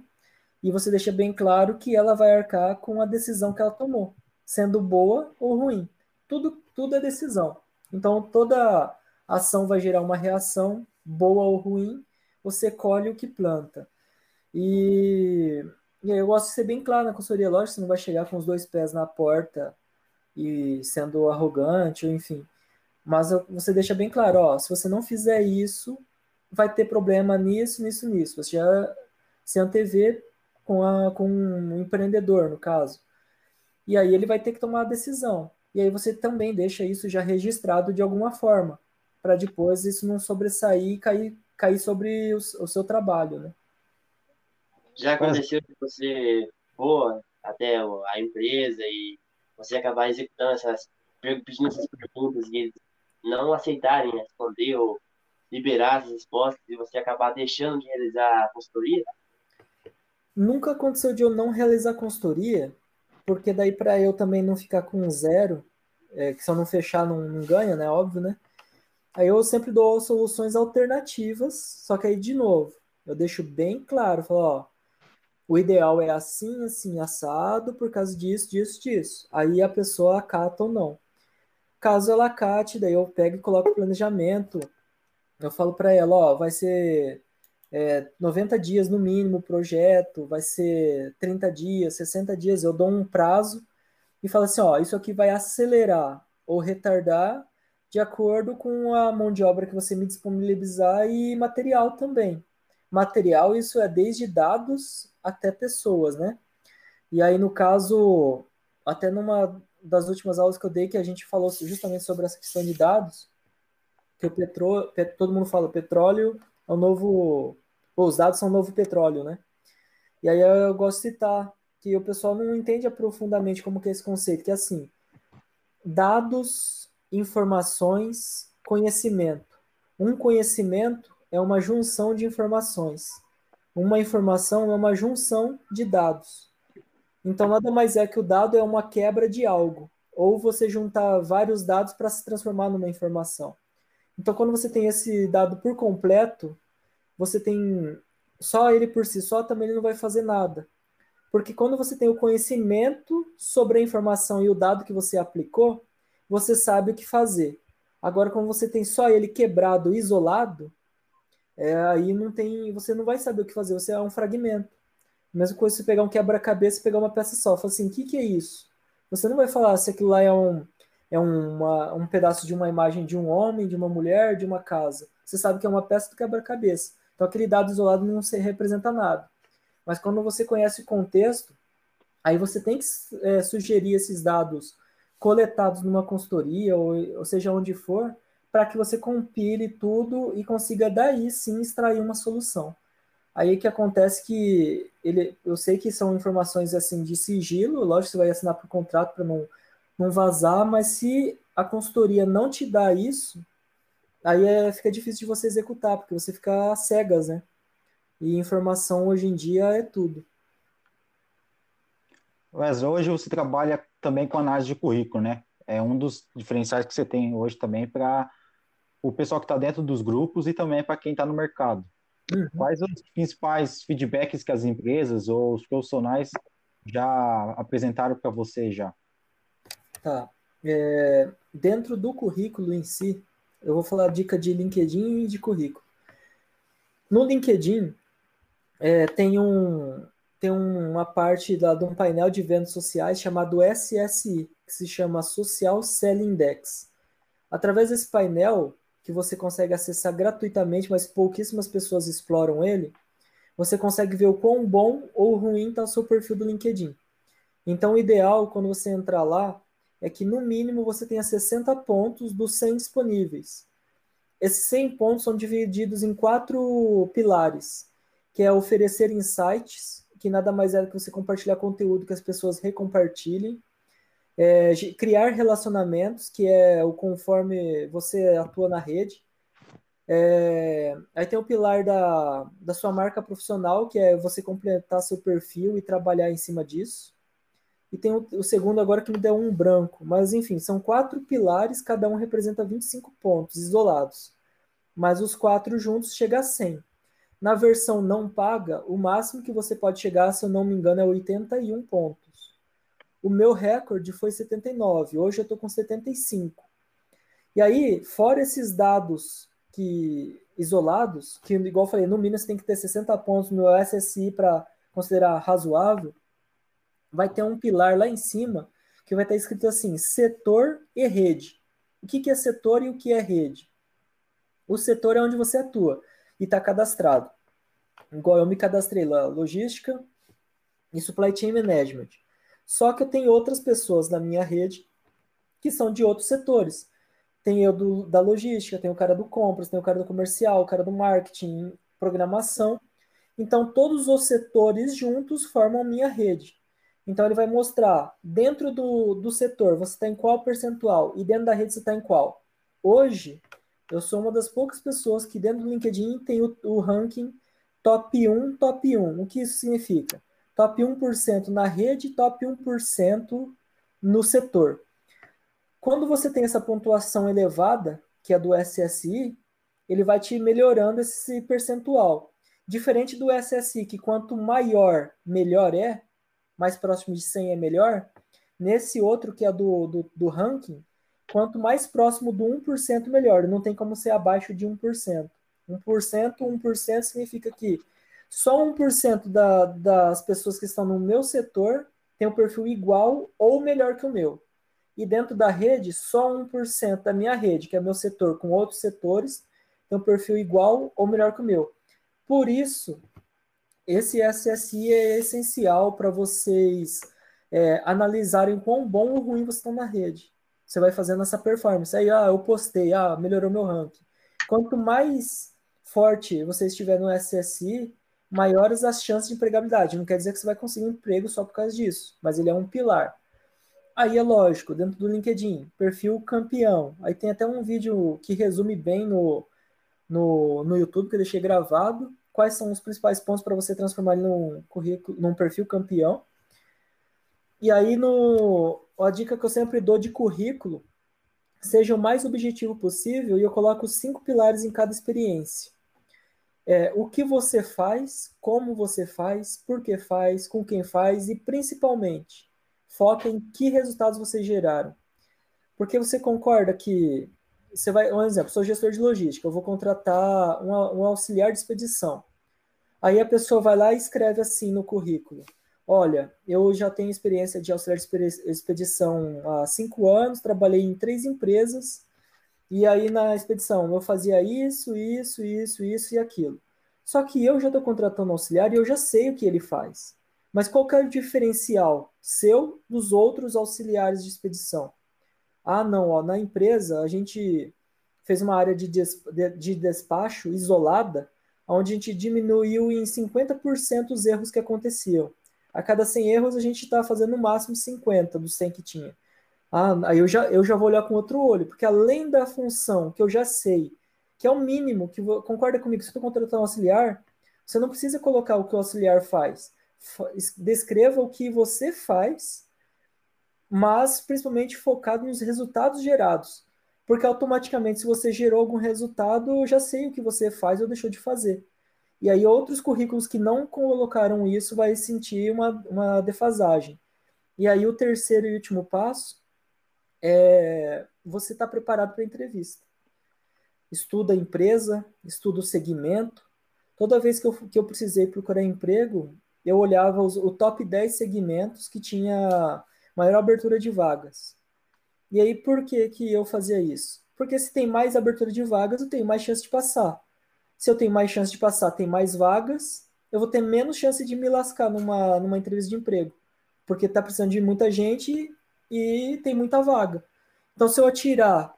e você deixa bem claro que ela vai arcar com a decisão que ela tomou, sendo boa ou ruim. Tudo, tudo é decisão. Então, toda ação vai gerar uma reação, boa ou ruim, você colhe o que planta. E, e aí eu gosto de ser bem claro na consultoria, lógico, você não vai chegar com os dois pés na porta e sendo arrogante, enfim. Mas você deixa bem claro, ó, se você não fizer isso, vai ter problema nisso, nisso, nisso. Você já se antevê com, a, com um empreendedor, no caso. E aí ele vai ter que tomar a decisão. E aí você também deixa isso já registrado de alguma forma, para depois isso não sobressair e cair, cair sobre o, o seu trabalho, né? Já aconteceu que você for até a empresa e você acabar executando essas, pedindo essas perguntas e eles não aceitarem responder ou liberar as respostas e você acabar deixando de realizar a consultoria? Nunca aconteceu de eu não realizar a consultoria, porque daí para eu também não ficar com zero, é, que se eu não fechar não, não ganha, né? Óbvio, né? Aí eu sempre dou soluções alternativas, só que aí, de novo, eu deixo bem claro, falo, ó, o ideal é assim, assim, assado, por causa disso, disso, disso. Aí a pessoa acata ou não. Caso ela acate, daí eu pego e coloco o planejamento, eu falo para ela, ó, vai ser é, noventa dias no mínimo o projeto, vai ser trinta dias, sessenta dias, eu dou um prazo e falo assim, ó, isso aqui vai acelerar ou retardar de acordo com a mão de obra que você me disponibilizar e material também. Material, isso é desde dados até pessoas, né? E aí, no caso, até numa das últimas aulas que eu dei, que a gente falou justamente sobre essa questão de dados, que o petróleo, todo mundo fala, petróleo é o novo, os dados são o novo petróleo, né? E aí eu gosto de citar que o pessoal não entende profundamente como que é esse conceito, que é assim, dados, informações, conhecimento. Um conhecimento é uma junção de informações. Uma informação é uma junção de dados. Então, nada mais é que o dado é uma quebra de algo, ou você juntar vários dados para se transformar numa informação. Então, quando você tem esse dado por completo, você tem só ele por si só, também ele não vai fazer nada. Porque quando você tem o conhecimento sobre a informação e o dado que você aplicou, você sabe o que fazer. Agora, quando você tem só ele quebrado, isolado, é, aí não tem, você não vai saber o que fazer, você é um fragmento. Mesma coisa se pegar um quebra-cabeça e pegar uma peça só. Fala assim, o que, que é isso? Você não vai falar se aquilo lá é, um, é uma, um pedaço de uma imagem de um homem, de uma mulher, de uma casa. Você sabe que é uma peça do quebra-cabeça. Então, aquele dado isolado não se representa nada. Mas quando você conhece o contexto, aí você tem que é, sugerir esses dados coletados numa consultoria, ou, ou seja, onde for, para que você compile tudo e consiga daí sim extrair uma solução. Aí que acontece que ele, eu sei que são informações assim de sigilo, lógico, você vai assinar por contrato para não, não vazar, mas se a consultoria não te dá isso, aí é, fica difícil de você executar, porque você fica cegas, né? E informação hoje em dia é tudo. Mas hoje você trabalha também com análise de currículo, né? É um dos diferenciais que você tem hoje também para o pessoal que está dentro dos grupos e também para quem está no mercado. Uhum. Quais os principais feedbacks que as empresas ou os profissionais já apresentaram para você já? Tá. É, dentro do currículo em si, eu vou falar dica de LinkedIn e de currículo. No LinkedIn, é, tem um... tem uma parte lá de um painel de vendas sociais chamado S S I, que se chama Social Selling Index. Através desse painel, que você consegue acessar gratuitamente, mas pouquíssimas pessoas exploram ele, você consegue ver o quão bom ou ruim está o seu perfil do LinkedIn. Então, o ideal, quando você entrar lá, é que, no mínimo, você tenha sessenta pontos dos cem disponíveis. Esses cem pontos são divididos em quatro pilares, que é oferecer insights, que nada mais é do que você compartilhar conteúdo que as pessoas recompartilhem, é, criar relacionamentos, que é o conforme você atua na rede, É, aí tem o pilar da, da sua marca profissional, que é você completar seu perfil e trabalhar em cima disso. E tem o, o segundo agora que me deu um branco. Mas, enfim, são quatro pilares, cada um representa vinte e cinco pontos isolados. Mas os quatro juntos chega a cem. Na versão não paga, o máximo que você pode chegar, se eu não me engano, é oitenta e um pontos. O meu recorde foi setenta e nove, hoje eu estou com setenta e cinco. E aí, fora esses dados que, isolados, que igual eu falei, no mínimo você tem que ter sessenta pontos no S S I para considerar razoável, vai ter um pilar lá em cima que vai estar escrito assim, setor e rede. O que, que é setor e o que é rede? O setor é onde você atua e está cadastrado. Igual eu me cadastrei lá, logística e supply chain management. Só que eu tenho outras pessoas na minha rede que são de outros setores. Tem eu do, da logística, tem o cara do compras, tem o cara do comercial, o cara do marketing, programação. Então, todos os setores juntos formam minha rede. Então, ele vai mostrar dentro do, do setor você está em qual percentual e dentro da rede você está em qual. Hoje, eu sou uma das poucas pessoas que dentro do LinkedIn tem o, o ranking top um, top um. O que isso significa? Top um por cento na rede, top um por cento no setor. Quando você tem essa pontuação elevada, que é do S S I, ele vai te melhorando esse percentual. Diferente do S S I, que quanto maior, melhor é, mais próximo de cem é melhor, nesse outro que é do, do, do ranking, quanto mais próximo do um por cento, melhor. Não tem como ser abaixo de um por cento. um por cento, um por cento significa que só um por cento da, das pessoas que estão no meu setor tem um perfil igual ou melhor que o meu. E dentro da rede, só um por cento da minha rede, que é meu setor com outros setores, tem um perfil igual ou melhor que o meu. Por isso, esse S S I é essencial para vocês é, analisarem quão bom ou ruim vocês estão na rede. Você vai fazendo essa performance. Aí, ah, eu postei, ah, melhorou meu ranking. Quanto mais forte você estiver no S S I, maiores as chances de empregabilidade. Não quer dizer que você vai conseguir um emprego só por causa disso, mas ele é um pilar. Aí é lógico, dentro do LinkedIn, perfil campeão. Aí tem até um vídeo que resume bem no, no, no YouTube, que eu deixei gravado, quais são os principais pontos para você transformar ele num, currículo, num perfil campeão. E aí, no, a dica que eu sempre dou de currículo, seja o mais objetivo possível, e eu coloco cinco pilares em cada experiência. É, o que você faz, como você faz, por que faz, com quem faz, e principalmente... Foca em que resultados vocês geraram. Porque você concorda que... Você vai, um exemplo, sou gestor de logística, eu vou contratar um, um auxiliar de expedição. Aí a pessoa vai lá e escreve assim no currículo. Olha, eu já tenho experiência de auxiliar de expedição há cinco anos, trabalhei em três empresas, e aí na expedição eu fazia isso, isso, isso, isso e aquilo. Só que eu já estou contratando um auxiliar e eu já sei o que ele faz. Mas qual que é o diferencial seu dos outros auxiliares de expedição? Ah, não, ó, na empresa a gente fez uma área de, desp de despacho isolada, onde a gente diminuiu em cinquenta por cento os erros que aconteciam. A cada cem erros a gente está fazendo no máximo cinquenta dos cem que tinha. Ah, aí eu já, eu já vou olhar com outro olho, porque além da função que eu já sei, que é o mínimo, que vou, concorda comigo, se eu estou contratando um auxiliar, você não precisa colocar o que o auxiliar faz. Descreva o que você faz, mas principalmente focado nos resultados gerados, porque automaticamente se você gerou algum resultado, eu já sei o que você faz ou deixou de fazer. E aí outros currículos que não colocaram isso vai sentir uma, uma defasagem. E aí o terceiro e último passo é você estar preparado para a entrevista. Estuda a empresa, estuda o segmento. Toda vez que eu, que eu precisei procurar emprego, eu olhava os, o top dez segmentos que tinha maior abertura de vagas. E aí, por que que eu fazia isso? Porque se tem mais abertura de vagas, eu tenho mais chance de passar. Se eu tenho mais chance de passar, tem mais vagas, eu vou ter menos chance de me lascar numa, numa entrevista de emprego. Porque está precisando de muita gente e tem muita vaga. Então, se eu atirar,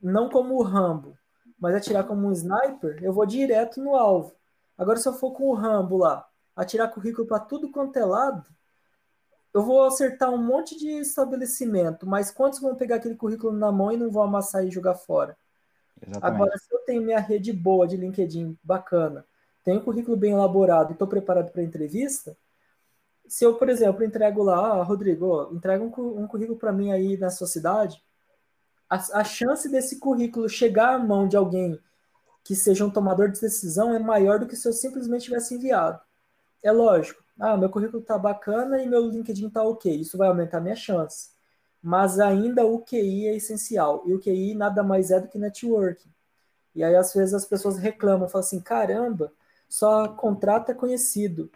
não como o Rambo, mas atirar como um sniper, eu vou direto no alvo. Agora, se eu for com o Rambo lá, atirar currículo para tudo quanto é lado, eu vou acertar um monte de estabelecimento, mas quantos vão pegar aquele currículo na mão e não vão amassar e jogar fora? Exatamente. Agora, se eu tenho minha rede boa de LinkedIn bacana, tenho um currículo bem elaborado e estou preparado para entrevista, se eu, por exemplo, entrego lá, ah, Rodrigo, entrega um, um currículo para mim aí na sua cidade, a, a chance desse currículo chegar à mão de alguém que seja um tomador de decisão é maior do que se eu simplesmente tivesse enviado. É lógico, ah, meu currículo está bacana e meu LinkedIn está ok, isso vai aumentar a minha chance. Mas ainda o Q I é essencial, e o Q I nada mais é do que networking. E aí, às vezes, as pessoas reclamam, falam assim, caramba, só contrata conhecido.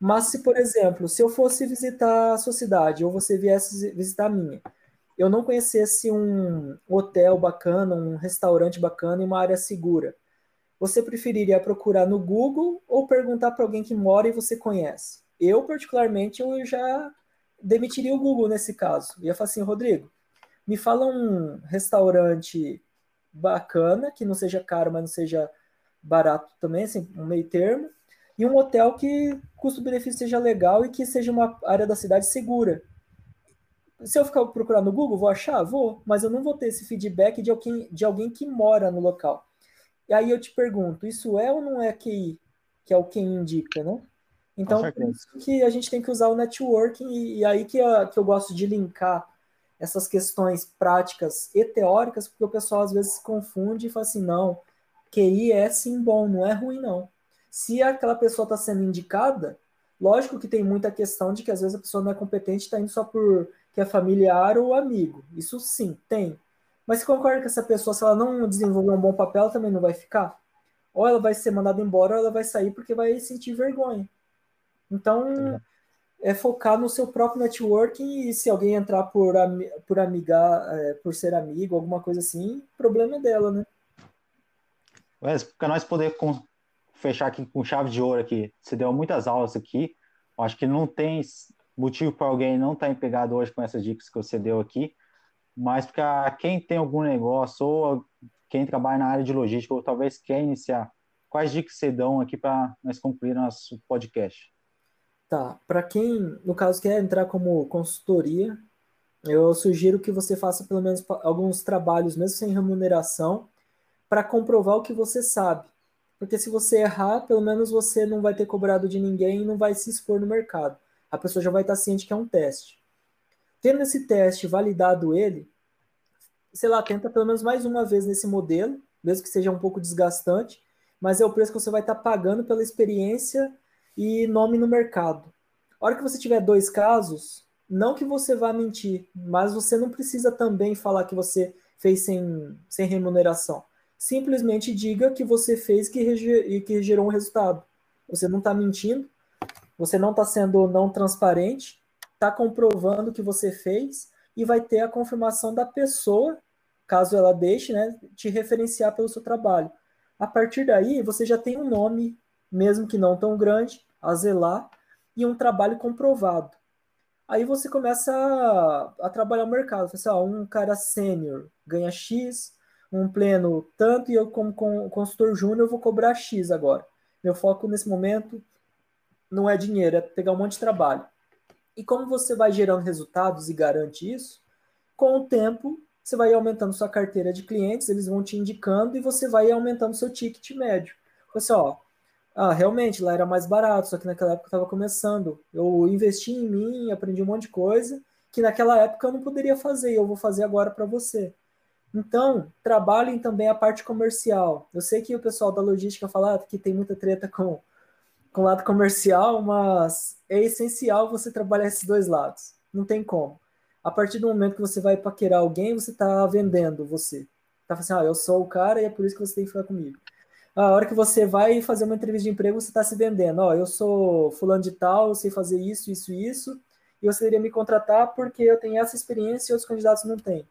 Mas se, por exemplo, se eu fosse visitar a sua cidade ou você viesse visitar a minha, eu não conhecesse um hotel bacana, um restaurante bacana e uma área segura, você preferiria procurar no Google ou perguntar para alguém que mora e você conhece? Eu, particularmente, eu já demitiria o Google nesse caso. Ia falar assim, Rodrigo, me fala um restaurante bacana, que não seja caro, mas não seja barato também, assim, um meio termo, e um hotel que custo-benefício seja legal e que seja uma área da cidade segura. Se eu ficar procurar no Google, vou achar? Vou, mas eu não vou ter esse feedback de alguém, de alguém que mora no local. E aí eu te pergunto, isso é ou não é Q I? Que é o que indica, né? Então, por isso que a gente tem que usar o networking, e, e aí que, a, que eu gosto de linkar essas questões práticas e teóricas, porque o pessoal às vezes se confunde e fala assim, não, Q I é sim bom, não é ruim não. Se aquela pessoa está sendo indicada, lógico que tem muita questão de que às vezes a pessoa não é competente e está indo só por que é familiar ou amigo. Isso sim, tem. Mas você concorda que essa pessoa, se ela não desenvolver um bom papel, ela também não vai ficar? Ou ela vai ser mandada embora, ou ela vai sair porque vai sentir vergonha. Então, é, é focar no seu próprio networking, e se alguém entrar por, por amigar, é, por ser amigo, alguma coisa assim, problema é dela, né? Wesley, para nós poder com... fechar aqui com chave de ouro aqui. Você deu muitas aulas aqui. Eu acho que não tem motivo para alguém não estar empregado hoje com essas dicas que você deu aqui. Mas para quem tem algum negócio ou quem trabalha na área de logística ou talvez quer iniciar, quais dicas você dão aqui para nós concluir nosso podcast? Tá. Para quem, no caso, quer entrar como consultoria, eu sugiro que você faça pelo menos alguns trabalhos, mesmo sem remuneração, para comprovar o que você sabe. Porque se você errar, pelo menos você não vai ter cobrado de ninguém e não vai se expor no mercado. A pessoa já vai estar ciente que é um teste. Tendo esse teste validado ele, sei lá, tenta pelo menos mais uma vez nesse modelo, mesmo que seja um pouco desgastante, mas é o preço que você vai estar pagando pela experiência e nome no mercado. A hora que você tiver dois casos, não que você vá mentir, mas você não precisa também falar que você fez sem, sem remuneração. Simplesmente diga que você fez e que gerou um resultado. Você não está mentindo, você não está sendo não transparente, está comprovando que você fez e vai ter a confirmação da pessoa, caso ela deixe, né, te referenciar pelo seu trabalho. A partir daí, você já tem um nome, mesmo que não tão grande, a zelar, e um trabalho comprovado. Aí você começa a, a trabalhar o mercado. Você, ó, um cara sênior ganha X, um pleno tanto, e eu como consultor júnior vou cobrar X agora. Meu foco nesse momento não é dinheiro, é pegar um monte de trabalho. E como você vai gerando resultados e garante isso, com o tempo você vai aumentando sua carteira de clientes, eles vão te indicando e você vai aumentando seu ticket médio. Você, ó, ah, realmente lá era mais barato, só que naquela época eu estava começando. Eu investi em mim, aprendi um monte de coisa que naquela época eu não poderia fazer, e eu vou fazer agora para você. Então, trabalhem também a parte comercial. Eu sei que o pessoal da logística fala que tem muita treta com, com o lado comercial, mas é essencial você trabalhar esses dois lados. Não tem como. A partir do momento que você vai paquerar alguém, você está vendendo você. Está falando assim, ah, eu sou o cara e é por isso que você tem que ficar comigo. A hora que você vai fazer uma entrevista de emprego, você está se vendendo. Ó, eu sou fulano de tal, eu sei fazer isso, isso e isso, e você iria me contratar porque eu tenho essa experiência e outros candidatos não têm.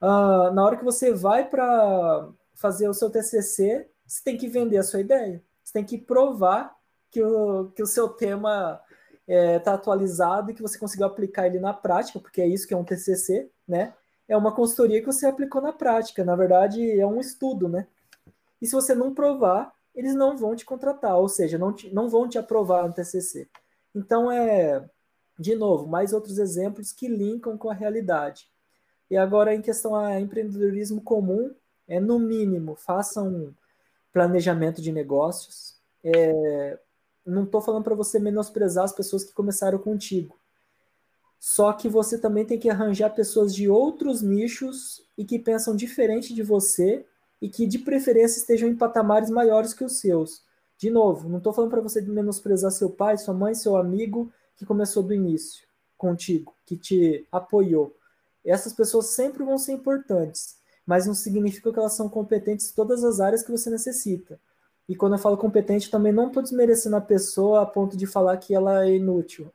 Uh, na hora que você vai para fazer o seu T C C, você tem que vender a sua ideia. Você tem que provar que o, que o seu tema está é, atualizado e que você conseguiu aplicar ele na prática, porque é isso que é um T C C, né? É uma consultoria que você aplicou na prática. Na verdade, é um estudo, né? E se você não provar, eles não vão te contratar, ou seja, não, te, não vão te aprovar no T C C. Então, é, de novo, mais outros exemplos que linkam com a realidade. E agora, em questão a empreendedorismo comum, É, no mínimo, faça um planejamento de negócios. É, não estou falando para você menosprezar as pessoas que começaram contigo. Só que você também tem que arranjar pessoas de outros nichos e que pensam diferente de você e que, de preferência, estejam em patamares maiores que os seus. De novo, não estou falando para você menosprezar seu pai, sua mãe, seu amigo que começou do início contigo, que te apoiou. Essas pessoas sempre vão ser importantes, mas não significa que elas são competentes em todas as áreas que você necessita. E quando eu falo competente, também não estou desmerecendo a pessoa a ponto de falar que ela é inútil,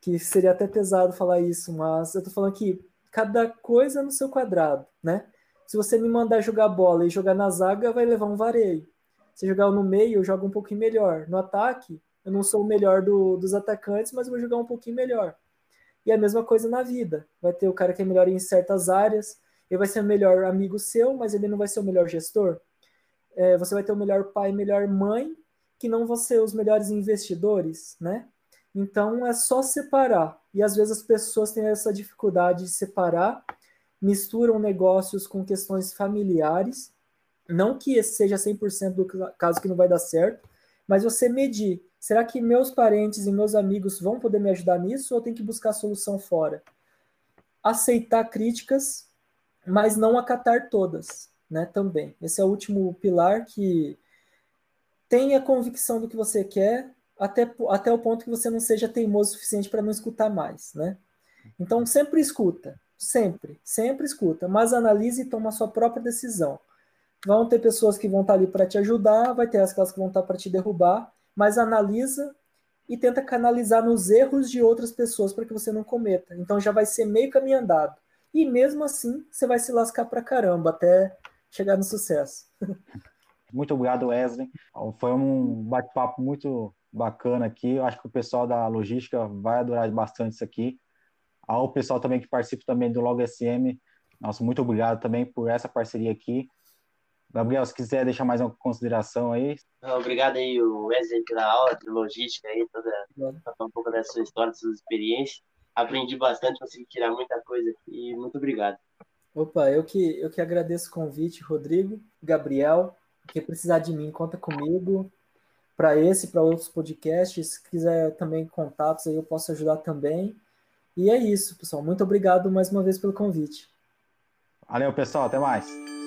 que seria até pesado falar isso, mas eu estou falando que cada coisa no seu quadrado, né? Se você me mandar jogar bola e jogar na zaga, vai levar um vareio. Se jogar no meio, eu jogo um pouquinho melhor. No ataque, eu não sou o melhor do, dos atacantes, mas vou jogar um pouquinho melhor. E a mesma coisa na vida. Vai ter o cara que é melhor em certas áreas, ele vai ser o melhor amigo seu, mas ele não vai ser o melhor gestor. É, você vai ter o melhor pai, melhor mãe, que não vão ser os melhores investidores, né? Então, é só separar. E, às vezes, as pessoas têm essa dificuldade de separar, misturam negócios com questões familiares. Não que esse seja cem por cento do caso que não vai dar certo, mas você medir. Será que meus parentes e meus amigos vão poder me ajudar nisso ou eu tenho que buscar solução fora? Aceitar críticas, mas não acatar todas, né, também. Esse é o último pilar, que tenha convicção do que você quer até, até o ponto que você não seja teimoso o suficiente para não escutar mais, né? Então, sempre escuta, sempre, sempre escuta, mas analise e toma a sua própria decisão. Vão ter pessoas que vão estar ali para te ajudar, vai ter aquelas que vão estar para te derrubar, mas analisa e tenta canalizar nos erros de outras pessoas para que você não cometa. Então já vai ser meio caminho andado. E mesmo assim, você vai se lascar para caramba até chegar no sucesso. Muito obrigado, Wesley. Foi um bate-papo muito bacana aqui. Eu acho que o pessoal da logística vai adorar bastante isso aqui. Ao pessoal também que participa também do Log S M, nossa, muito obrigado também por essa parceria aqui. Gabriel, se quiser deixar mais uma consideração aí. Obrigado aí, Wesley, pela aula de logística aí, toda, um pouco da sua história, das suas experiências. Aprendi bastante, consegui tirar muita coisa e muito obrigado. Opa, eu que, eu que agradeço o convite, Rodrigo, Gabriel. Quem precisar de mim, conta comigo. Para esse, para outros podcasts, se quiser também contatos aí, eu posso ajudar também. E é isso, pessoal. Muito obrigado mais uma vez pelo convite. Valeu, pessoal. Até mais.